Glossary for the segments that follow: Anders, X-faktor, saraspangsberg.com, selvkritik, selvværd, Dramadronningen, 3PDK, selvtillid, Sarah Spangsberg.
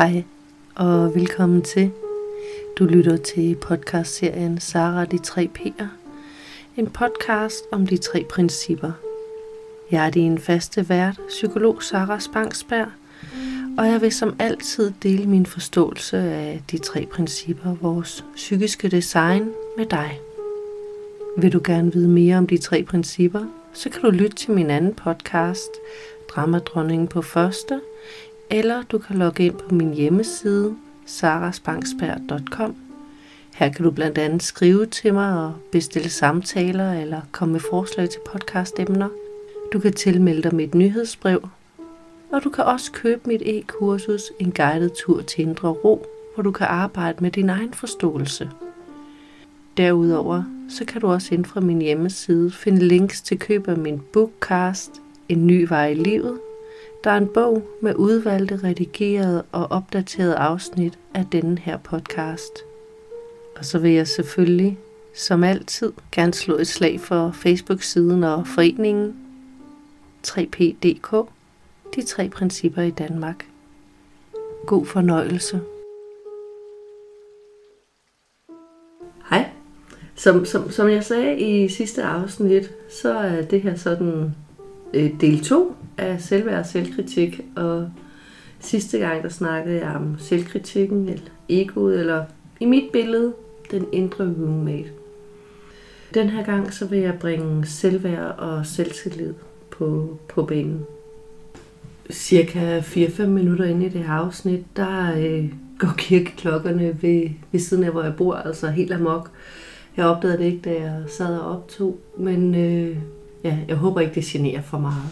Hej og velkommen til. Du lytter til podcastserien Sarah de 3 P'er. En podcast om de 3 principper. Jeg er din faste vært, psykolog Sarah Spangsberg, og jeg vil som altid dele min forståelse af de 3 principper, vores psykiske design, med dig. Vil du gerne vide mere om de 3 principper, så kan du lytte til min anden podcast, Dramadronningen på første, eller du kan logge ind på min hjemmeside, saraspangsberg.com. Her kan du blandt andet skrive til mig og bestille samtaler eller komme med forslag til podcastemner. Du kan tilmelde dig mit nyhedsbrev, og du kan også købe mit e-kursus, en guided tur til indre ro, hvor du kan arbejde med din egen forståelse. Derudover så kan du også ind fra min hjemmeside finde links til køb af min bookcast, En ny vej i livet. Der er en bog med udvalgte, redigerede og opdaterede afsnit af denne her podcast. Og så vil jeg selvfølgelig, som altid, gerne slå et slag for Facebook-siden og foreningen 3PDK, de 3 principper i Danmark. God fornøjelse. Hej. Som jeg sagde i sidste afsnit, så er det her sådan del 2 af selvværd og selvkritik, og sidste gang der snakkede jeg om selvkritikken, eller egoet, eller i mit billede, den indre roommate. Den her gang så vil jeg bringe selvværd og selvtillid på banen. Cirka 4-5 minutter inde i det her afsnit, der går kirkeklokkerne ved siden af hvor jeg bor, altså helt amok. Jeg opdagede det ikke, da jeg sad og optog, men jeg håber ikke, det generer for meget.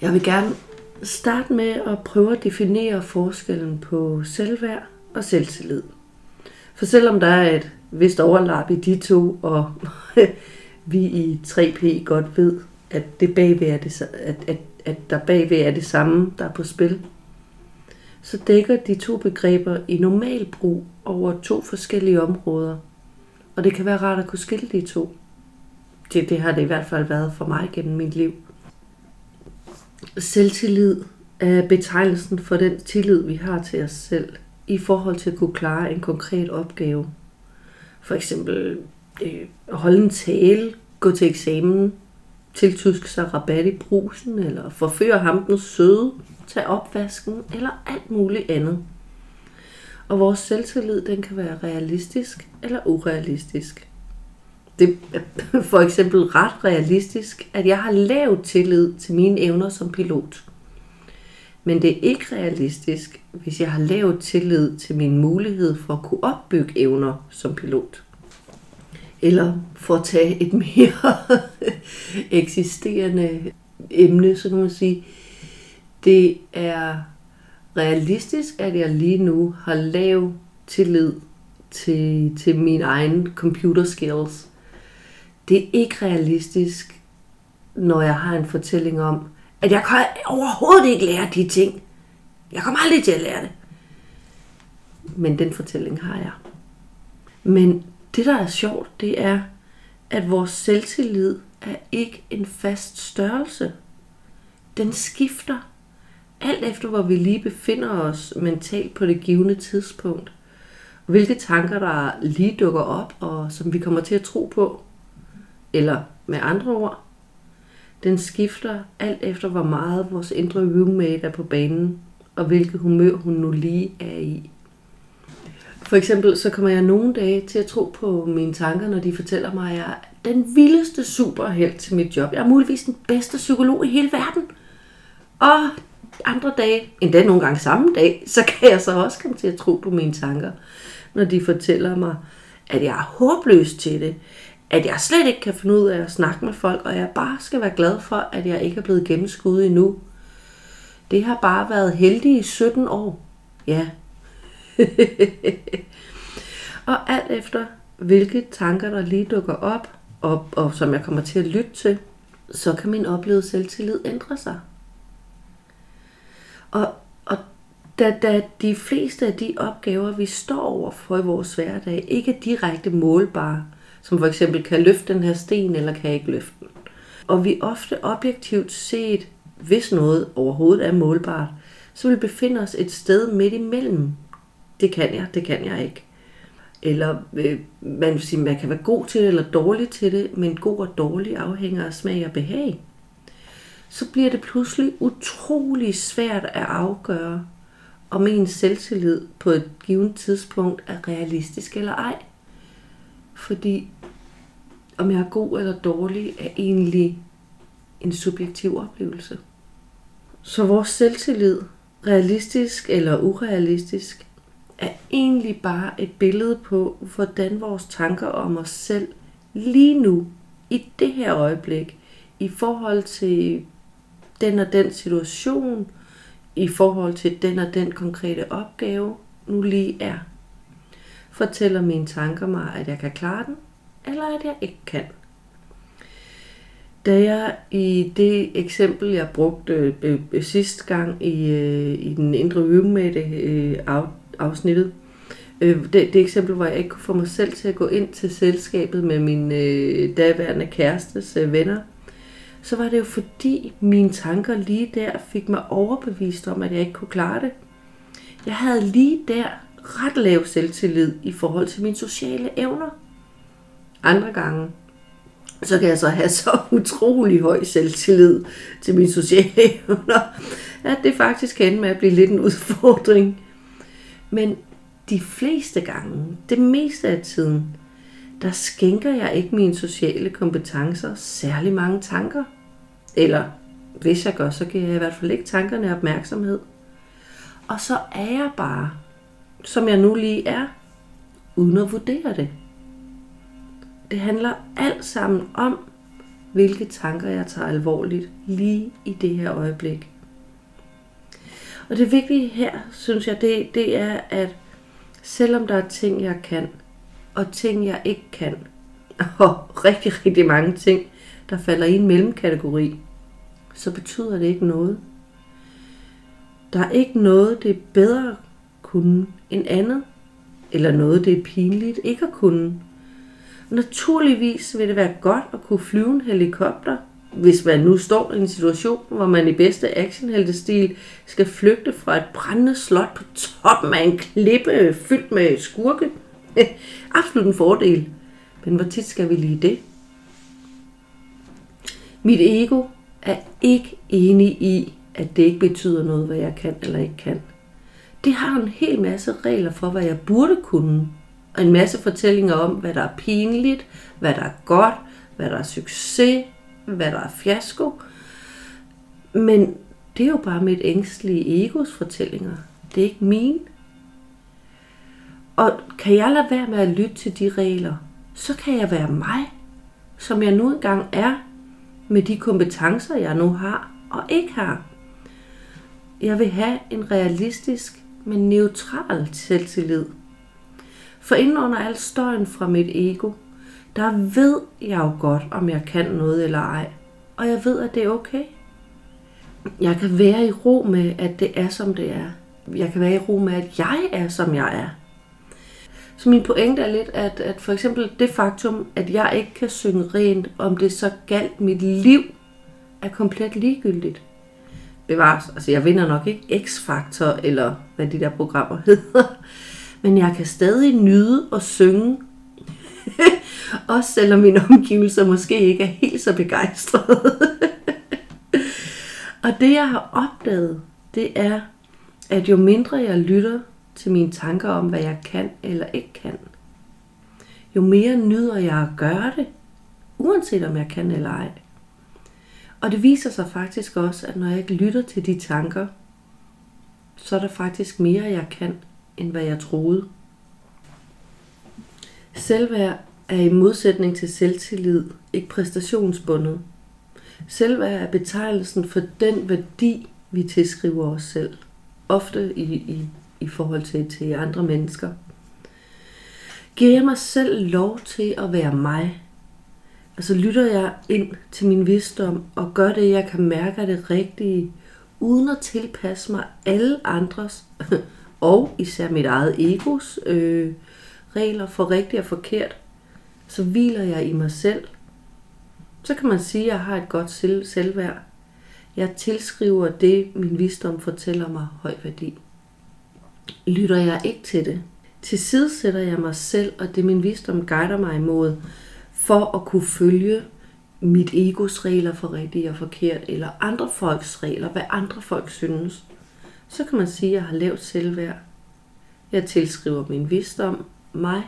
Jeg vil gerne starte med at prøve at definere forskellen på selvværd og selvtillid. For selvom der er et vist overlap i de to, og vi i 3P godt ved, at det bagved er det, at der bagved er det samme, der er på spil, så dækker de 2 begreber i normal brug over 2 forskellige områder. Og det kan være rart at kunne skille de 2. Det har det i hvert fald været for mig gennem mit liv. Selvtillid er betegnelsen for den tillid, vi har til os selv, i forhold til at kunne klare en konkret opgave. For eksempel holde en tale, gå til eksamen, tiltuske sig rabat i brusen, eller forføre ham den søde, tage opvasken, eller alt muligt andet. Og vores selvtillid, den kan være realistisk eller urealistisk. Det er for eksempel ret realistisk, at jeg har lav tillid til mine evner som pilot. Men det er ikke realistisk, hvis jeg har lav tillid til min mulighed for at kunne opbygge evner som pilot. Eller for at tage et mere eksisterende emne, så kan man sige, det er realistisk, at jeg lige nu har lav tillid til mine egne computer skills. Det er ikke realistisk, når jeg har en fortælling om, at jeg kan overhovedet ikke lære de ting. Jeg kommer aldrig til at lære det. Men den fortælling har jeg. Men det, der er sjovt, det er, at vores selvtillid er ikke en fast størrelse. Den skifter alt efter, hvor vi lige befinder os mentalt på det givne tidspunkt. Hvilke tanker, der lige dukker op, og som vi kommer til at tro på. Eller med andre ord, den skifter alt efter, hvor meget vores indre roommate er på banen, og hvilket humør hun nu lige er i. For eksempel så kommer jeg nogle dage til at tro på mine tanker, når de fortæller mig, at jeg er den vildeste superhelt til mit job. Jeg er muligvis den bedste psykolog i hele verden. Og andre dage, endda nogle gange samme dag, så kan jeg så også komme til at tro på mine tanker, når de fortæller mig, at jeg er håbløs til det, at jeg slet ikke kan finde ud af at snakke med folk, og jeg bare skal være glad for, at jeg ikke er blevet gennemskuddet endnu. Det har bare været heldig i 17 år. Ja. Og alt efter, hvilke tanker der lige dukker op, og som jeg kommer til at lytte til, så kan min oplevede selvtillid ændre sig. Og da de fleste af de opgaver, vi står overfor i vores hverdag, ikke er direkte målbare, som for eksempel kan løfte den her sten, eller kan ikke løfte den, og vi ofte objektivt set, hvis noget overhovedet er målbart, så vil vi befinde os et sted midt imellem. Det kan jeg, det kan jeg ikke. Eller man vil sige, man kan være god til det eller dårlig til det, men god og dårlig afhænger af smag og behag. Så bliver det pludselig utrolig svært at afgøre, om ens selvtillid på et givet tidspunkt er realistisk eller ej. Fordi om jeg er god eller dårlig, er egentlig en subjektiv oplevelse. Så vores selvtillid, realistisk eller urealistisk, er egentlig bare et billede på, hvordan vores tanker om os selv lige nu, i det her øjeblik, i forhold til den og den situation, i forhold til den og den konkrete opgave, nu lige er. Fortæller mine tanker mig, at jeg kan klare den, eller at jeg ikke kan. Da jeg i det eksempel, jeg brugte sidste gang i den interview med det afsnittet, det eksempel, hvor jeg ikke kunne få mig selv til at gå ind til selskabet med min daværende kærestes venner, så var det jo fordi mine tanker lige der fik mig overbevist om, at jeg ikke kunne klare det. Jeg havde lige der ret lav selvtillid i forhold til mine sociale evner. Andre gange, så kan jeg så have så utrolig høj selvtillid til mine sociale evner, at det faktisk kan ende med at blive lidt en udfordring. Men de fleste gange, det meste af tiden, der skænker jeg ikke mine sociale kompetencer særlig mange tanker. Eller hvis jeg gør, så giver jeg i hvert fald ikke tankerne opmærksomhed. Og så er jeg bare, som jeg nu lige er, uden at vurdere det. Det handler alt sammen om, hvilke tanker jeg tager alvorligt lige i det her øjeblik. Og det vigtige her, synes jeg, det er, at selvom der er ting, jeg kan, og ting, jeg ikke kan, og rigtig, rigtig mange ting, der falder i en mellemkategori, så betyder det ikke noget. Der er ikke noget, det er bedre at kunne end andet, eller noget, det er pinligt ikke at kunne. Naturligvis vil det være godt at kunne flyve en helikopter, hvis man nu står i en situation, hvor man i bedste actionheltestil skal flygte fra et brændende slot på toppen af en klippe fyldt med skurke. Absolut en fordel. Men hvor tit skal vi lige det? Mit ego er ikke enig i, at det ikke betyder noget, hvad jeg kan eller ikke kan. Det har en hel masse regler for, hvad jeg burde kunne. Og en masse fortællinger om, hvad der er pinligt, hvad der er godt, hvad der er succes, hvad der er fiasko. Men det er jo bare mit ængstlige egos fortællinger. Det er ikke mine. Og kan jeg lade være med at lytte til de regler, så kan jeg være mig, som jeg nu engang er, med de kompetencer, jeg nu har og ikke har. Jeg vil have en realistisk, men neutral selvtillid. For inden under al støjen fra mit ego, der ved jeg jo godt, om jeg kan noget eller ej. Og jeg ved, at det er okay. Jeg kan være i ro med, at det er, som det er. Jeg kan være i ro med, at jeg er, som jeg er. Så min pointe er lidt, at for eksempel det faktum, at jeg ikke kan synge rent, om det så galt mit liv, er komplet ligegyldigt. Bevares, altså jeg vinder nok ikke X-faktor, eller hvad de der programmer hedder. Men jeg kan stadig nyde og synge, også selvom mine omgivelser måske ikke er helt så begejstrede. Og det jeg har opdaget, det er, at jo mindre jeg lytter til mine tanker om, hvad jeg kan eller ikke kan, jo mere nyder jeg at gøre det, uanset om jeg kan eller ej. Og det viser sig faktisk også, at når jeg ikke lytter til de tanker, så er der faktisk mere, jeg kan, end hvad jeg troede. Selvværd er i modsætning til selvtillid ikke præstationsbundet. Selvværd er betegnelsen for den værdi, vi tilskriver os selv, ofte i forhold til andre mennesker. Giver jeg mig selv lov til at være mig? Altså lytter jeg ind til min visdom og gør det, jeg kan mærke det rigtige, uden at tilpasse mig alle andres og især mit eget egos regler for rigtigt og forkert, så hviler jeg i mig selv. Så kan man sige, at jeg har et godt selvværd. Jeg tilskriver det, min visdom fortæller mig, høj værdi. Lytter jeg ikke til det, tilsidesætter jeg mig selv og det, min visdom guider mig imod, for at kunne følge mit egos regler for rigtigt og forkert, eller andre folks regler, hvad andre folk synes, så kan man sige, at jeg har lavt selvværd. Jeg tilskriver min visdom mig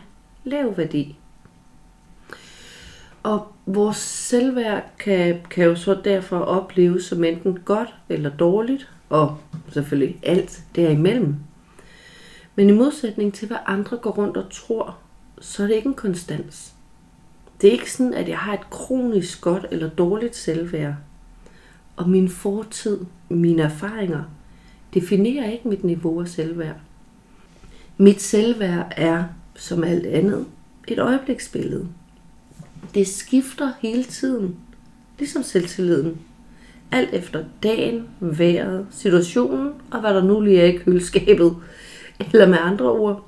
lav værdi. Og vores selvværd kan jo så derfor opleves som enten godt eller dårligt, og selvfølgelig alt derimellem. Men i modsætning til, hvad andre går rundt og tror, så er det ikke en konstans. Det er ikke sådan, at jeg har et kronisk godt eller dårligt selvværd. Og min fortid, mine erfaringer, definerer ikke mit niveau af selvværd. Mit selvværd er, som alt andet, et øjebliksbillede. Det skifter hele tiden, ligesom selvtilliden. Alt efter dagen, vejret, situationen og hvad der nu lige er i køleskabet. Eller med andre ord,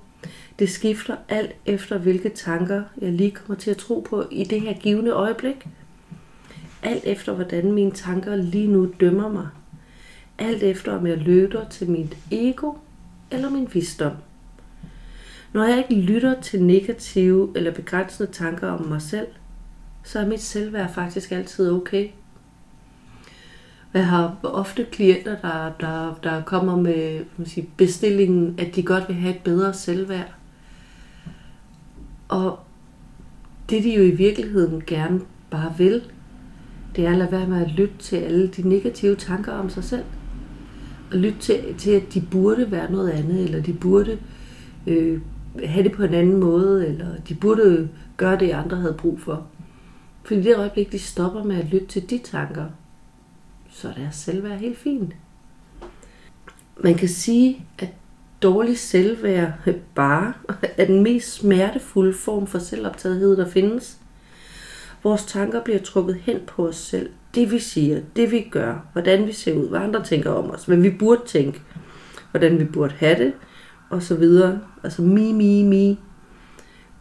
det skifter alt efter hvilke tanker jeg lige kommer til at tro på i det her givne øjeblik. Alt efter hvordan mine tanker lige nu dømmer mig. Alt efter om jeg lytter til mit ego eller min visdom. Når jeg ikke lytter til negative eller begrænsende tanker om mig selv, så er mit selvværd faktisk altid okay. Jeg har ofte klienter, der kommer med bestillingen, at de godt vil have et bedre selvværd. Og det de jo i virkeligheden gerne bare vil, det er at lade være med at lytte til alle de negative tanker om sig selv. Og lytte til at de burde være noget andet, eller de burde have det på en anden måde, eller de burde gøre det, andre havde brug for. For i det øjeblik, de stopper med at lytte til de tanker, så deres selvværd helt fint. Man kan sige, at dårlig selvværd bare er den mest smertefulde form for selvoptagethed, der findes. Vores tanker bliver trukket hen på os selv. Det vi siger, det vi gør, hvordan vi ser ud, hvad andre tænker om os, hvad vi burde tænke, hvordan vi burde have det, og så videre. Altså mi.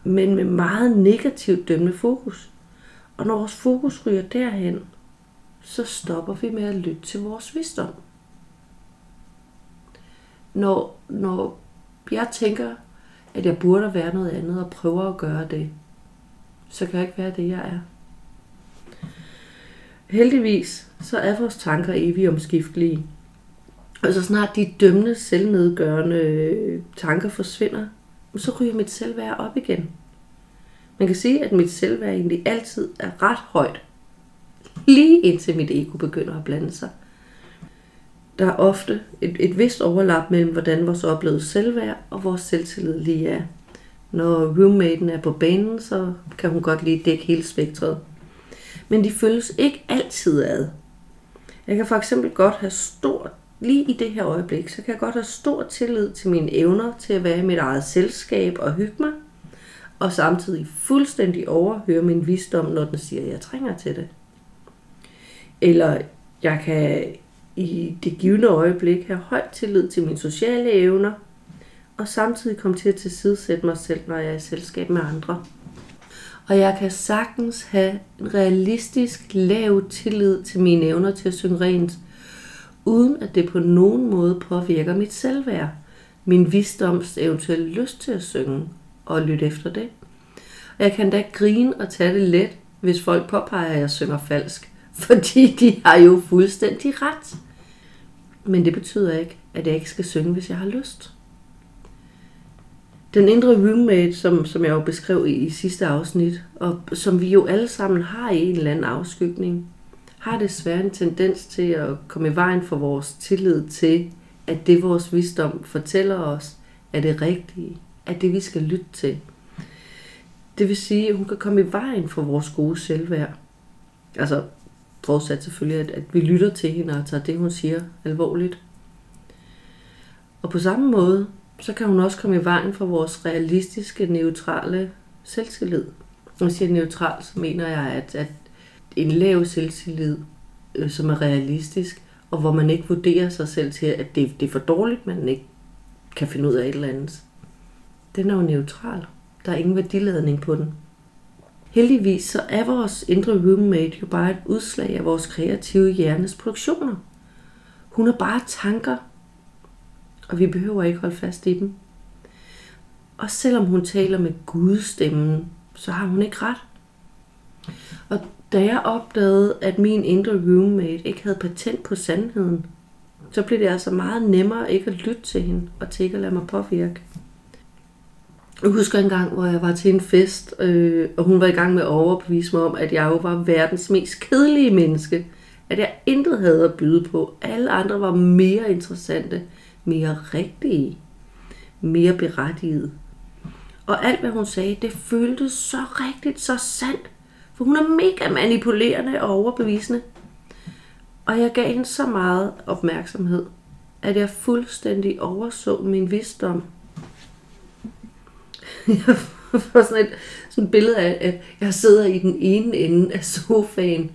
Men med meget negativt dømmende fokus. Og når vores fokus ryger derhen, så stopper vi med at lytte til vores visdom. Når jeg tænker, at jeg burde være noget andet og prøver at gøre det, så kan jeg ikke være det, jeg er. Heldigvis, så er vores tanker evigt omskiftelige. Og så snart de dømmende, selvnedgørende tanker forsvinder, så ryger mit selvværd op igen. Man kan sige, at mit selvværd egentlig altid er ret højt. Lige indtil mit ego begynder at blande sig. Der er ofte et vist overlap mellem, hvordan vores oplevede selvværd og vores selvtillid lige er. Når roommaten er på banen, så kan hun godt lige dække hele spektret. Men de føles ikke altid ad. Jeg kan for eksempel godt have stor, lige i det her øjeblik, så kan jeg godt have stor tillid til mine evner til at være i mit eget selskab og hygge mig. Og samtidig fuldstændig overhøre min visdom, når den siger, at jeg trænger til det. Eller jeg kan i det givne øjeblik have høj tillid til mine sociale evner, og samtidig komme til at tilsidesætte mig selv, når jeg er i selskab med andre. Og jeg kan sagtens have en realistisk lav tillid til mine evner til at synge rent, uden at det på nogen måde påvirker mit selvværd, min visdoms eventuelle lyst til at synge og lytte efter det. Og jeg kan da grine og tage det let, hvis folk påpeger, at jeg synger falsk. Fordi de har jo fuldstændig ret. Men det betyder ikke, at jeg ikke skal synge, hvis jeg har lyst. Den indre roommate, som jeg jo beskrev i sidste afsnit, og som vi jo alle sammen har i en eller anden afskygning, har desværre en tendens til at komme i vejen for vores tillid til, at det vores visdom fortæller os, er det rigtige, er det vi skal lytte til. Det vil sige, at hun kan komme i vejen for vores gode selvværd. Altså forudsat selvfølgelig, at vi lytter til hende og tager det, hun siger, alvorligt. Og på samme måde, så kan hun også komme i vejen for vores realistiske, neutrale selvtillid. Når jeg siger neutral, så mener jeg, at en lav selvtillid, som er realistisk, og hvor man ikke vurderer sig selv til, at det er for dårligt, man ikke kan finde ud af et eller andet. Den er jo neutral. Der er ingen værdiladning på den. Heldigvis så er vores indre roommate jo bare et udslag af vores kreative hjernes produktioner. Hun er bare tanker, og vi behøver ikke holde fast i dem. Og selvom hun taler med gudstemmen, så har hun ikke ret. Og da jeg opdagede, at min indre roommate ikke havde patent på sandheden, så blev det altså meget nemmere ikke at lytte til hende, og til ikke at lade mig påvirke. Jeg husker en gang, hvor jeg var til en fest, og hun var i gang med at overbevise mig om, at jeg jo var verdens mest kedelige menneske. At jeg intet havde at byde på. Alle andre var mere interessante, mere rigtige, mere berettigede. Og alt, hvad hun sagde, det føltes så rigtigt, så sandt. For hun er mega manipulerende og overbevisende. Og jeg gav hende så meget opmærksomhed, at jeg fuldstændig overså min visdom. Jeg får sådan et billede af, at jeg sidder i den ene ende af sofaen,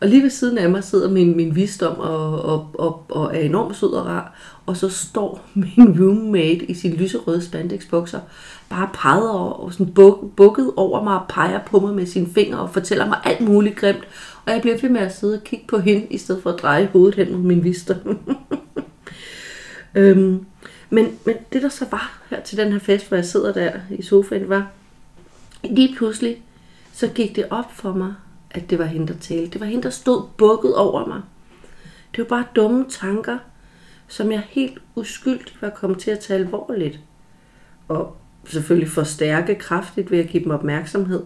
og lige ved siden af mig sidder min visdom og er enormt sød og rar, og så står min roommate i sine lyserøde spandexbukser, bare peger og sådan bukket over mig og peger på mig med sine fingre og fortæller mig alt muligt grimt, og jeg bliver ved med at sidde og kigge på hende, i stedet for at dreje hovedet hen mod min visdom. Men det der så var her til den her fest, hvor jeg sidder der i sofaen, var lige pludselig, så gik det op for mig, at det var hende, der talte. Det var hende, der stod bukket over mig. Det var bare dumme tanker, som jeg helt uskyldigt var kommet til at tage alvorligt. Og selvfølgelig forstærke kraftigt ved at give dem opmærksomhed.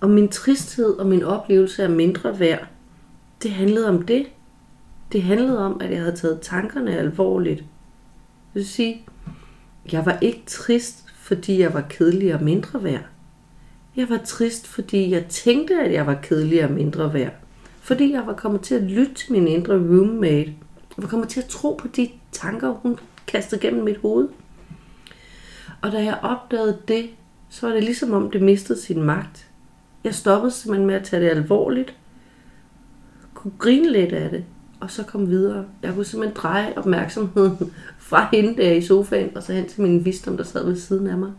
Og min tristhed og min oplevelse af mindre værd, det handlede om det. Det handlede om, at jeg havde taget tankerne alvorligt. Det vil sige, jeg var ikke trist, fordi jeg var kedelig og mindre værd. Jeg var trist, fordi jeg tænkte, at jeg var kedelig og mindre værd. Fordi jeg var kommet til at lytte til min indre roommate. Jeg var kommet til at tro på de tanker, hun kastede gennem mit hoved. Og da jeg opdagede det, så var det ligesom om det mistede sin magt. Jeg stoppede simpelthen med at tage det alvorligt. Kunne grine lidt af det. Og så kom videre. Jeg kunne simpelthen dreje opmærksomheden fra hende der i sofaen, og så hen til min visdom, der sad ved siden af mig.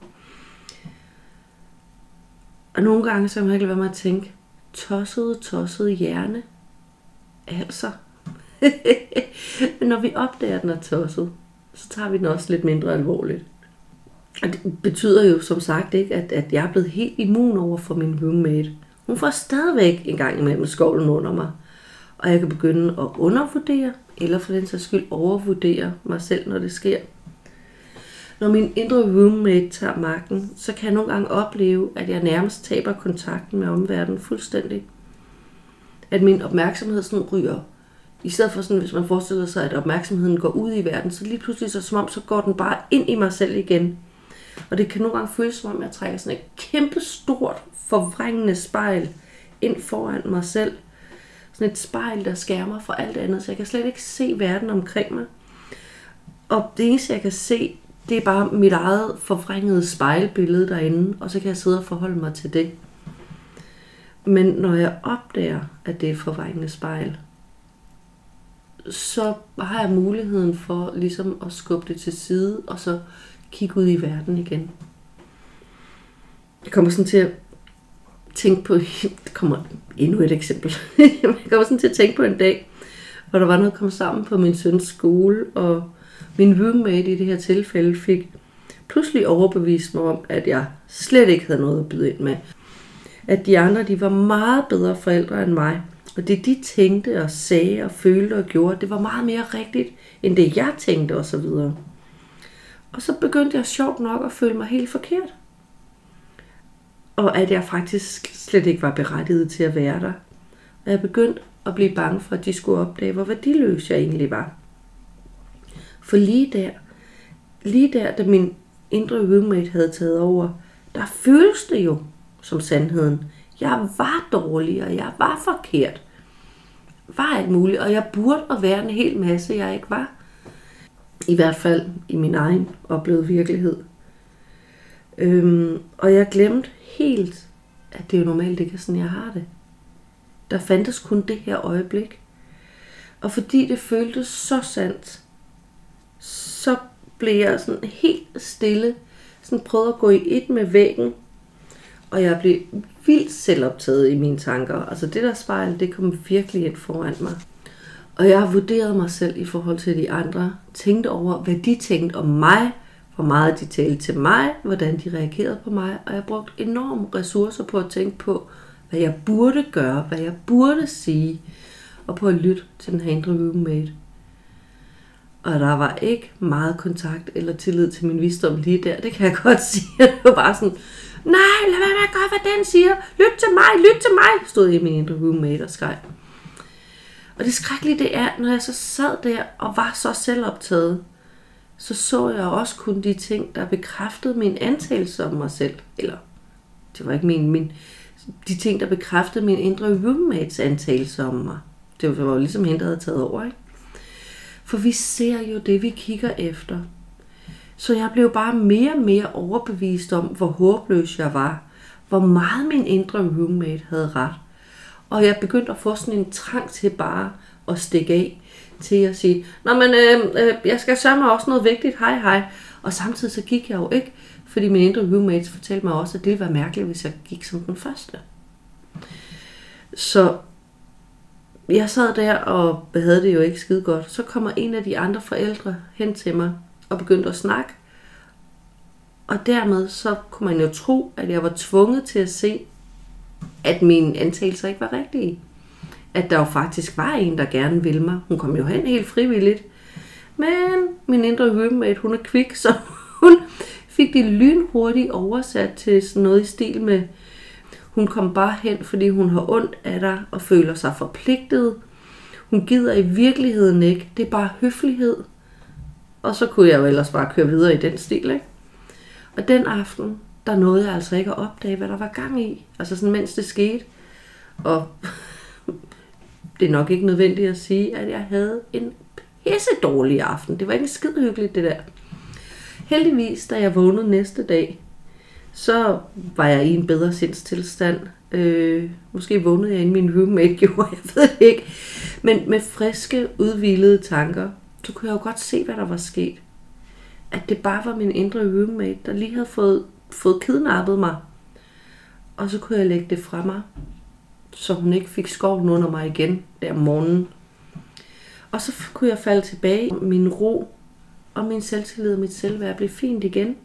Og nogle gange, så må jeg ikke lade være med at tænke, tossede hjerne. Altså. Men når vi opdager, den er tosset, så tager vi den også lidt mindre alvorligt. Og det betyder jo som sagt ikke, at jeg er blevet helt immun over for min roommate. Hun får stadigvæk en gang imellem skovlen under mig. Og jeg kan begynde at undervurdere, eller for den sags skyld overvurdere mig selv, når det sker. Når min indre roommate tager magten, så kan jeg nogle gange opleve, at jeg nærmest taber kontakten med omverdenen fuldstændig. At min opmærksomhed sådan ryger. I stedet for sådan, hvis man forestiller sig, at opmærksomheden går ud i verden, så lige pludselig så går den bare ind i mig selv igen. Og det kan nogle gange føles som om, jeg trækker sådan et kæmpe stort forvrængende spejl ind foran mig selv. Sådan et spejl, der skærmer for alt andet, så jeg kan slet ikke se verden omkring mig. Og det eneste, jeg kan se, det er bare mit eget forvrængede spejlbillede derinde, og så kan jeg sidde og forholde mig til det. Men når jeg opdager, at det er et forvrængende spejl, så har jeg muligheden for ligesom at skubbe det til side, og så kigge ud i verden igen. Jeg kommer sådan til at tænke på, det kommer endnu et eksempel. Jeg kommer sådan til at tænke på en dag, hvor der var noget, der kom sammen på min søns skole, og min roommate i det her tilfælde fik pludselig overbevist mig om, at jeg slet ikke havde noget at byde ind med. At de andre, de var meget bedre forældre end mig, og det de tænkte og sagde og følte og gjorde, det var meget mere rigtigt, end det jeg tænkte osv. Og så begyndte jeg sjovt nok at føle mig helt forkert. Og at jeg faktisk slet ikke var berettiget til at være der. Og jeg begyndte at blive bange for, at de skulle opdage, hvor værdiløs jeg egentlig var. For lige der, da min indre roommate havde taget over, der føltes det jo som sandheden. Jeg var dårlig, og jeg var forkert. Var alt muligt, og jeg burde at være en hel masse, jeg ikke var. I hvert fald i min egen oplevede virkelighed. Og jeg glemte helt, at det jo normalt ikke er sådan, jeg har det. Der fandtes kun det her øjeblik. Og fordi det føltes så sandt, så blev jeg sådan helt stille, sådan prøvede at gå i ét med væggen, Og jeg blev vildt selvoptaget i mine tanker. Altså det der spejl, det kom virkelig ind foran mig. Og jeg har vurderet mig selv i forhold til de andre. Tænkte over, hvad de tænkte om mig. Hvor meget de talte til mig. Hvordan de reagerede på mig. Og jeg brugte enorme ressourcer på at tænke på, hvad jeg burde gøre. Hvad jeg burde sige. Og på at lytte til den her indre roommate. Og der var ikke meget kontakt eller tillid til min visdom lige der. Det kan jeg godt sige. Det var bare sådan, nej, lad være med at gøre, hvad den siger. Lyt til mig, lyt til mig, stod jeg i min indre roommate og skreg. Og det skrækkelige det er, når jeg så sad der og var så selvoptaget, så jeg også kun de ting, der bekræftede min antagelse om mig selv. Eller, det var ikke de ting, der bekræftede min indre roommates antagelse om mig. Det var jo ligesom hende, der havde taget over, ikke? For vi ser jo det, vi kigger efter. Så jeg blev bare mere og mere overbevist om, hvor håbløs jeg var. Hvor meget min indre roommate havde ret. Og jeg begyndte at få sådan en trang til bare at stikke af. Til at sige, nå men jeg skal sørge mig også noget vigtigt, hej hej. Og samtidig så gik jeg jo ikke. Fordi min indre roommate fortalte mig også, at det ville være mærkeligt, hvis jeg gik som den første. Så jeg sad der og havde det jo ikke skide godt. Så kommer en af de andre forældre hen til mig og begyndte at snakke. Og dermed så kunne man jo tro, at jeg var tvunget til at se, at mine antagelser ikke var rigtige. At der jo faktisk var en, der gerne ville mig. Hun kom jo hen helt frivilligt. Men min indre roommate, hun er kvik, så hun fik det lynhurtigt oversat til sådan noget i stil med, hun kom bare hen, fordi hun har ondt af dig og føler sig forpligtet. Hun gider i virkeligheden ikke. Det er bare høflighed. Og så kunne jeg jo ellers bare køre videre i den stil, ikke? Og den aften, der nåede jeg altså ikke at opdage, hvad der var gang i. Altså sådan, mens det skete. Og det er nok ikke nødvendigt at sige, at jeg havde en pisse dårlig aften. Det var ikke skide hyggeligt, det der. Heldigvis, da jeg vågnede næste dag, så var jeg i en bedre sindstilstand. Måske vågnede jeg inden min roommate gjorde, jeg ved det ikke. Men med friske, udhvilede tanker, så kunne jeg jo godt se, hvad der var sket. At det bare var min indre roommate, der lige havde fået kidnappet mig. Og så kunne jeg lægge det fra mig, så hun ikke fik skoven under mig igen der om morgenen. Og så kunne jeg falde tilbage. Min ro og min selvtillid og mit selvværd blev fint igen.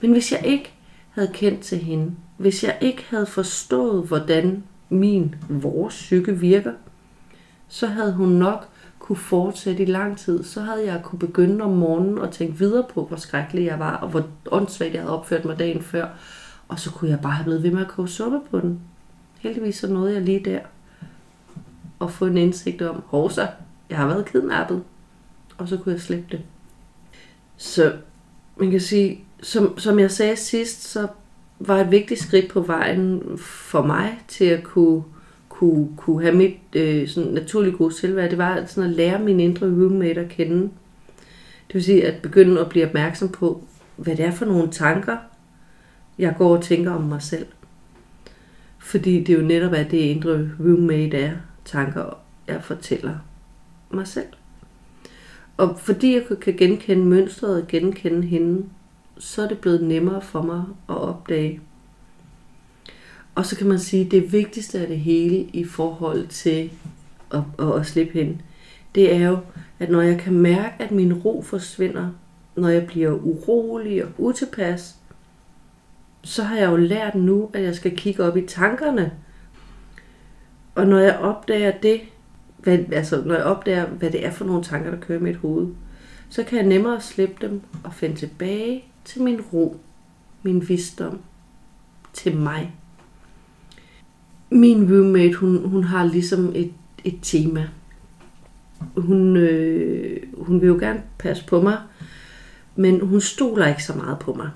Men hvis jeg ikke havde kendt til hende, hvis jeg ikke havde forstået, hvordan vores psyke virker, så havde hun nok kunne fortsætte i lang tid. Så havde jeg kunne begynde om morgenen og tænke videre på, hvor skrækkelig jeg var, og hvor åndssvagt jeg havde opført mig dagen før. Og så kunne jeg bare have blevet ved med at koge suppe på den. Heldigvis så nåede jeg lige der og få en indsigt om, hovsa, jeg har været kidnappet. Og så kunne jeg slippe det. Så man kan sige, som jeg sagde sidst, så var et vigtigt skridt på vejen for mig til at kunne have mit sådan naturligt gode selvværd. Det var sådan at lære min indre roommate at kende. Det vil sige at begynde at blive opmærksom på, hvad det er for nogle tanker, jeg går og tænker om mig selv. Fordi det er jo netop, at det indre roommate er tanker, jeg fortæller mig selv. Og fordi jeg kan genkende mønstret og genkende hende, så er det blevet nemmere for mig at opdage. Og så kan man sige, at det vigtigste af det hele i forhold til at slippe hende, det er jo, at når jeg kan mærke, at min ro forsvinder, når jeg bliver urolig og utilpas, så har jeg jo lært nu, at jeg skal kigge op i tankerne. Og når jeg opdager det, hvad det er for nogle tanker, der kører i mit hoved, så kan jeg nemmere slippe dem og finde tilbage til min ro, min visdom, til mig. Min roommate, hun har ligesom et tema. Hun vil jo gerne passe på mig, men hun stoler ikke så meget på mig.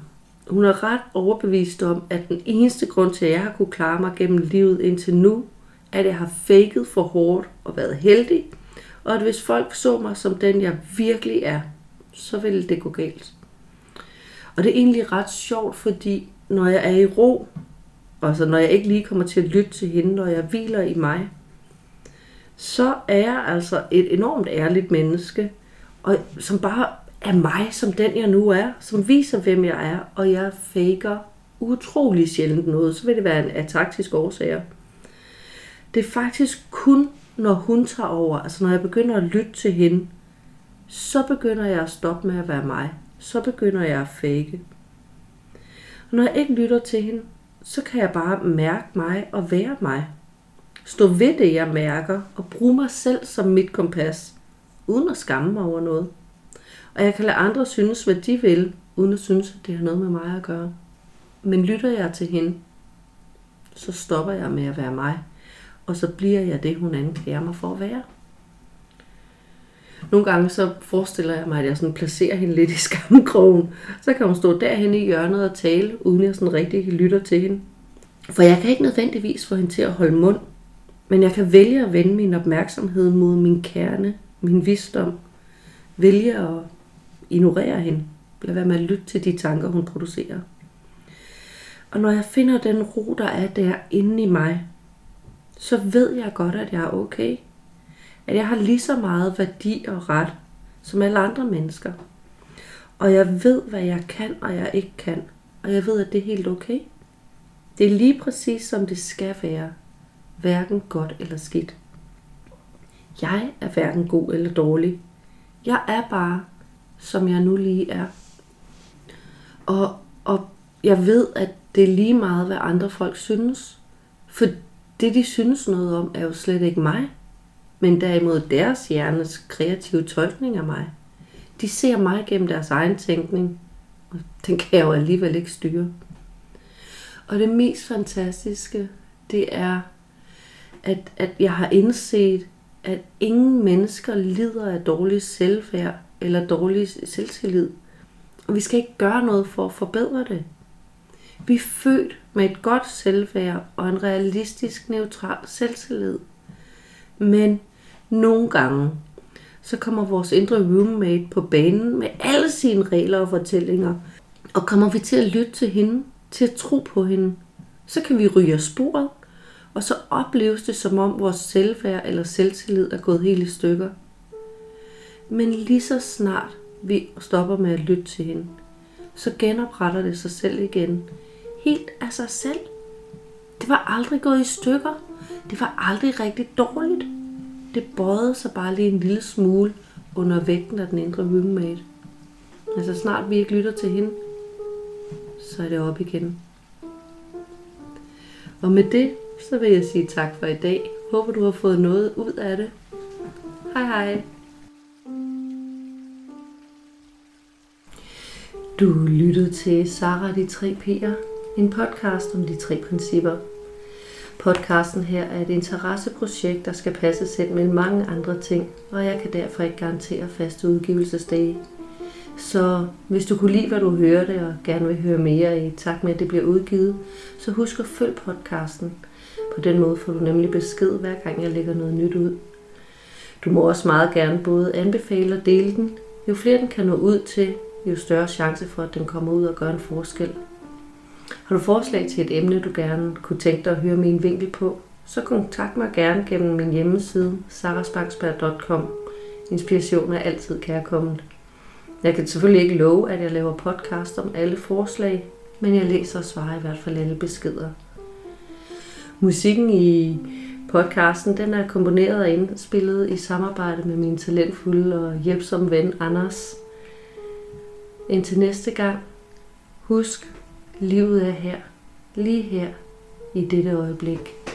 Hun er ret overbevist om, at den eneste grund til, at jeg har kunnet klare mig gennem livet indtil nu, er, at jeg har faket for hårdt og været heldig. Og at hvis folk så mig som den, jeg virkelig er, så ville det gå galt. Og det er egentlig ret sjovt, fordi når jeg er i ro, altså når jeg ikke lige kommer til at lytte til hende, når jeg hviler i mig, så er jeg altså et enormt ærligt menneske, og som bare er mig, som den jeg nu er, som viser, hvem jeg er, og jeg faker utrolig sjældent noget, så vil det være af taktiske årsager. Det er faktisk kun, når hun tager over, altså når jeg begynder at lytte til hende, så begynder jeg at stoppe med at være mig. Så begynder jeg at fake. Og når jeg ikke lytter til hende, så kan jeg bare mærke mig og være mig. Stå ved det, jeg mærker, og bruge mig selv som mit kompas, uden at skamme mig over noget. Og jeg kan lade andre synes, hvad de vil, uden at synes, at det har noget med mig at gøre. Men lytter jeg til hende, så stopper jeg med at være mig, og så bliver jeg det, hun anklager mig for at være. Nogle gange så forestiller jeg mig, at jeg sådan placerer hende lidt i skammekrogen. Så kan hun stå derhen i hjørnet og tale, uden jeg sådan rigtig lytter til hende. For jeg kan ikke nødvendigvis få hende til at holde mund, men jeg kan vælge at vende min opmærksomhed mod min kerne, min visdom. Vælge at ignorere hende. Lad være med at lytte til de tanker, hun producerer. Og når jeg finder den ro, der er der inde i mig, så ved jeg godt, at jeg er okay. At jeg har lige så meget værdi og ret som alle andre mennesker. Og jeg ved, hvad jeg kan og jeg ikke kan. Og jeg ved, at det er helt okay. Det er lige præcis, som det skal være. Hverken godt eller skidt. Jeg er hverken god eller dårlig. Jeg er bare, som jeg nu lige er. Og jeg ved, at det er lige meget, hvad andre folk synes. For det, de synes noget om, er jo slet ikke mig. Men derimod deres hjernes kreative tolkning af mig. De ser mig gennem deres egen tænkning. Og den kan jeg jo alligevel ikke styre. Og det mest fantastiske, det er, at jeg har indset, at ingen mennesker lider af dårlig selvværd eller dårlig selvtillid. Og vi skal ikke gøre noget for at forbedre det. Vi er født med et godt selvværd og en realistisk, neutral selvtillid. Men nogle gange, så kommer vores indre roommate på banen med alle sine regler og fortællinger. Og kommer vi til at lytte til hende, til at tro på hende, så kan vi ryge af sporet. Og så opleves det, som om vores selvværd eller selvtillid er gået helt i stykker. Men lige så snart vi stopper med at lytte til hende, så genopretter det sig selv igen. Helt af sig selv. Det var aldrig gået i stykker. Det var aldrig rigtig dårligt. Det bøjede sig bare lige en lille smule under vægten af den indre roommate. Altså snart vi ikke lytter til hende, så er det op igen. Og med det, så vil jeg sige tak for i dag. Håber du har fået noget ud af det. Hej hej. Du lyttede til Sarah de 3 P'er, en podcast om de 3 principper. Podcasten her er et interesseprojekt, der skal passes selv med mange andre ting, og jeg kan derfor ikke garantere faste udgivelsesdage. Så hvis du kunne lide, hvad du hørte, og gerne vil høre mere i takt med, at det bliver udgivet, så husk at følge podcasten. På den måde får du nemlig besked, hver gang jeg lægger noget nyt ud. Du må også meget gerne både anbefale og dele den. Jo flere den kan nå ud til, jo større chance for, at den kommer ud og gør en forskel. Har du forslag til et emne, du gerne kunne tænke dig at høre min vinkel på, så kontakt mig gerne gennem min hjemmeside saraspangsberg.com. Inspiration er altid kærkommen. Jeg kan selvfølgelig ikke love, at jeg laver podcast om alle forslag, men jeg læser og svarer i hvert fald alle beskeder. Musikken i podcasten, den er komponeret og indspillet i samarbejde med min talentfulde og hjælpsomme ven Anders. Indtil næste gang, husk, livet er her, lige her, i dette øjeblik.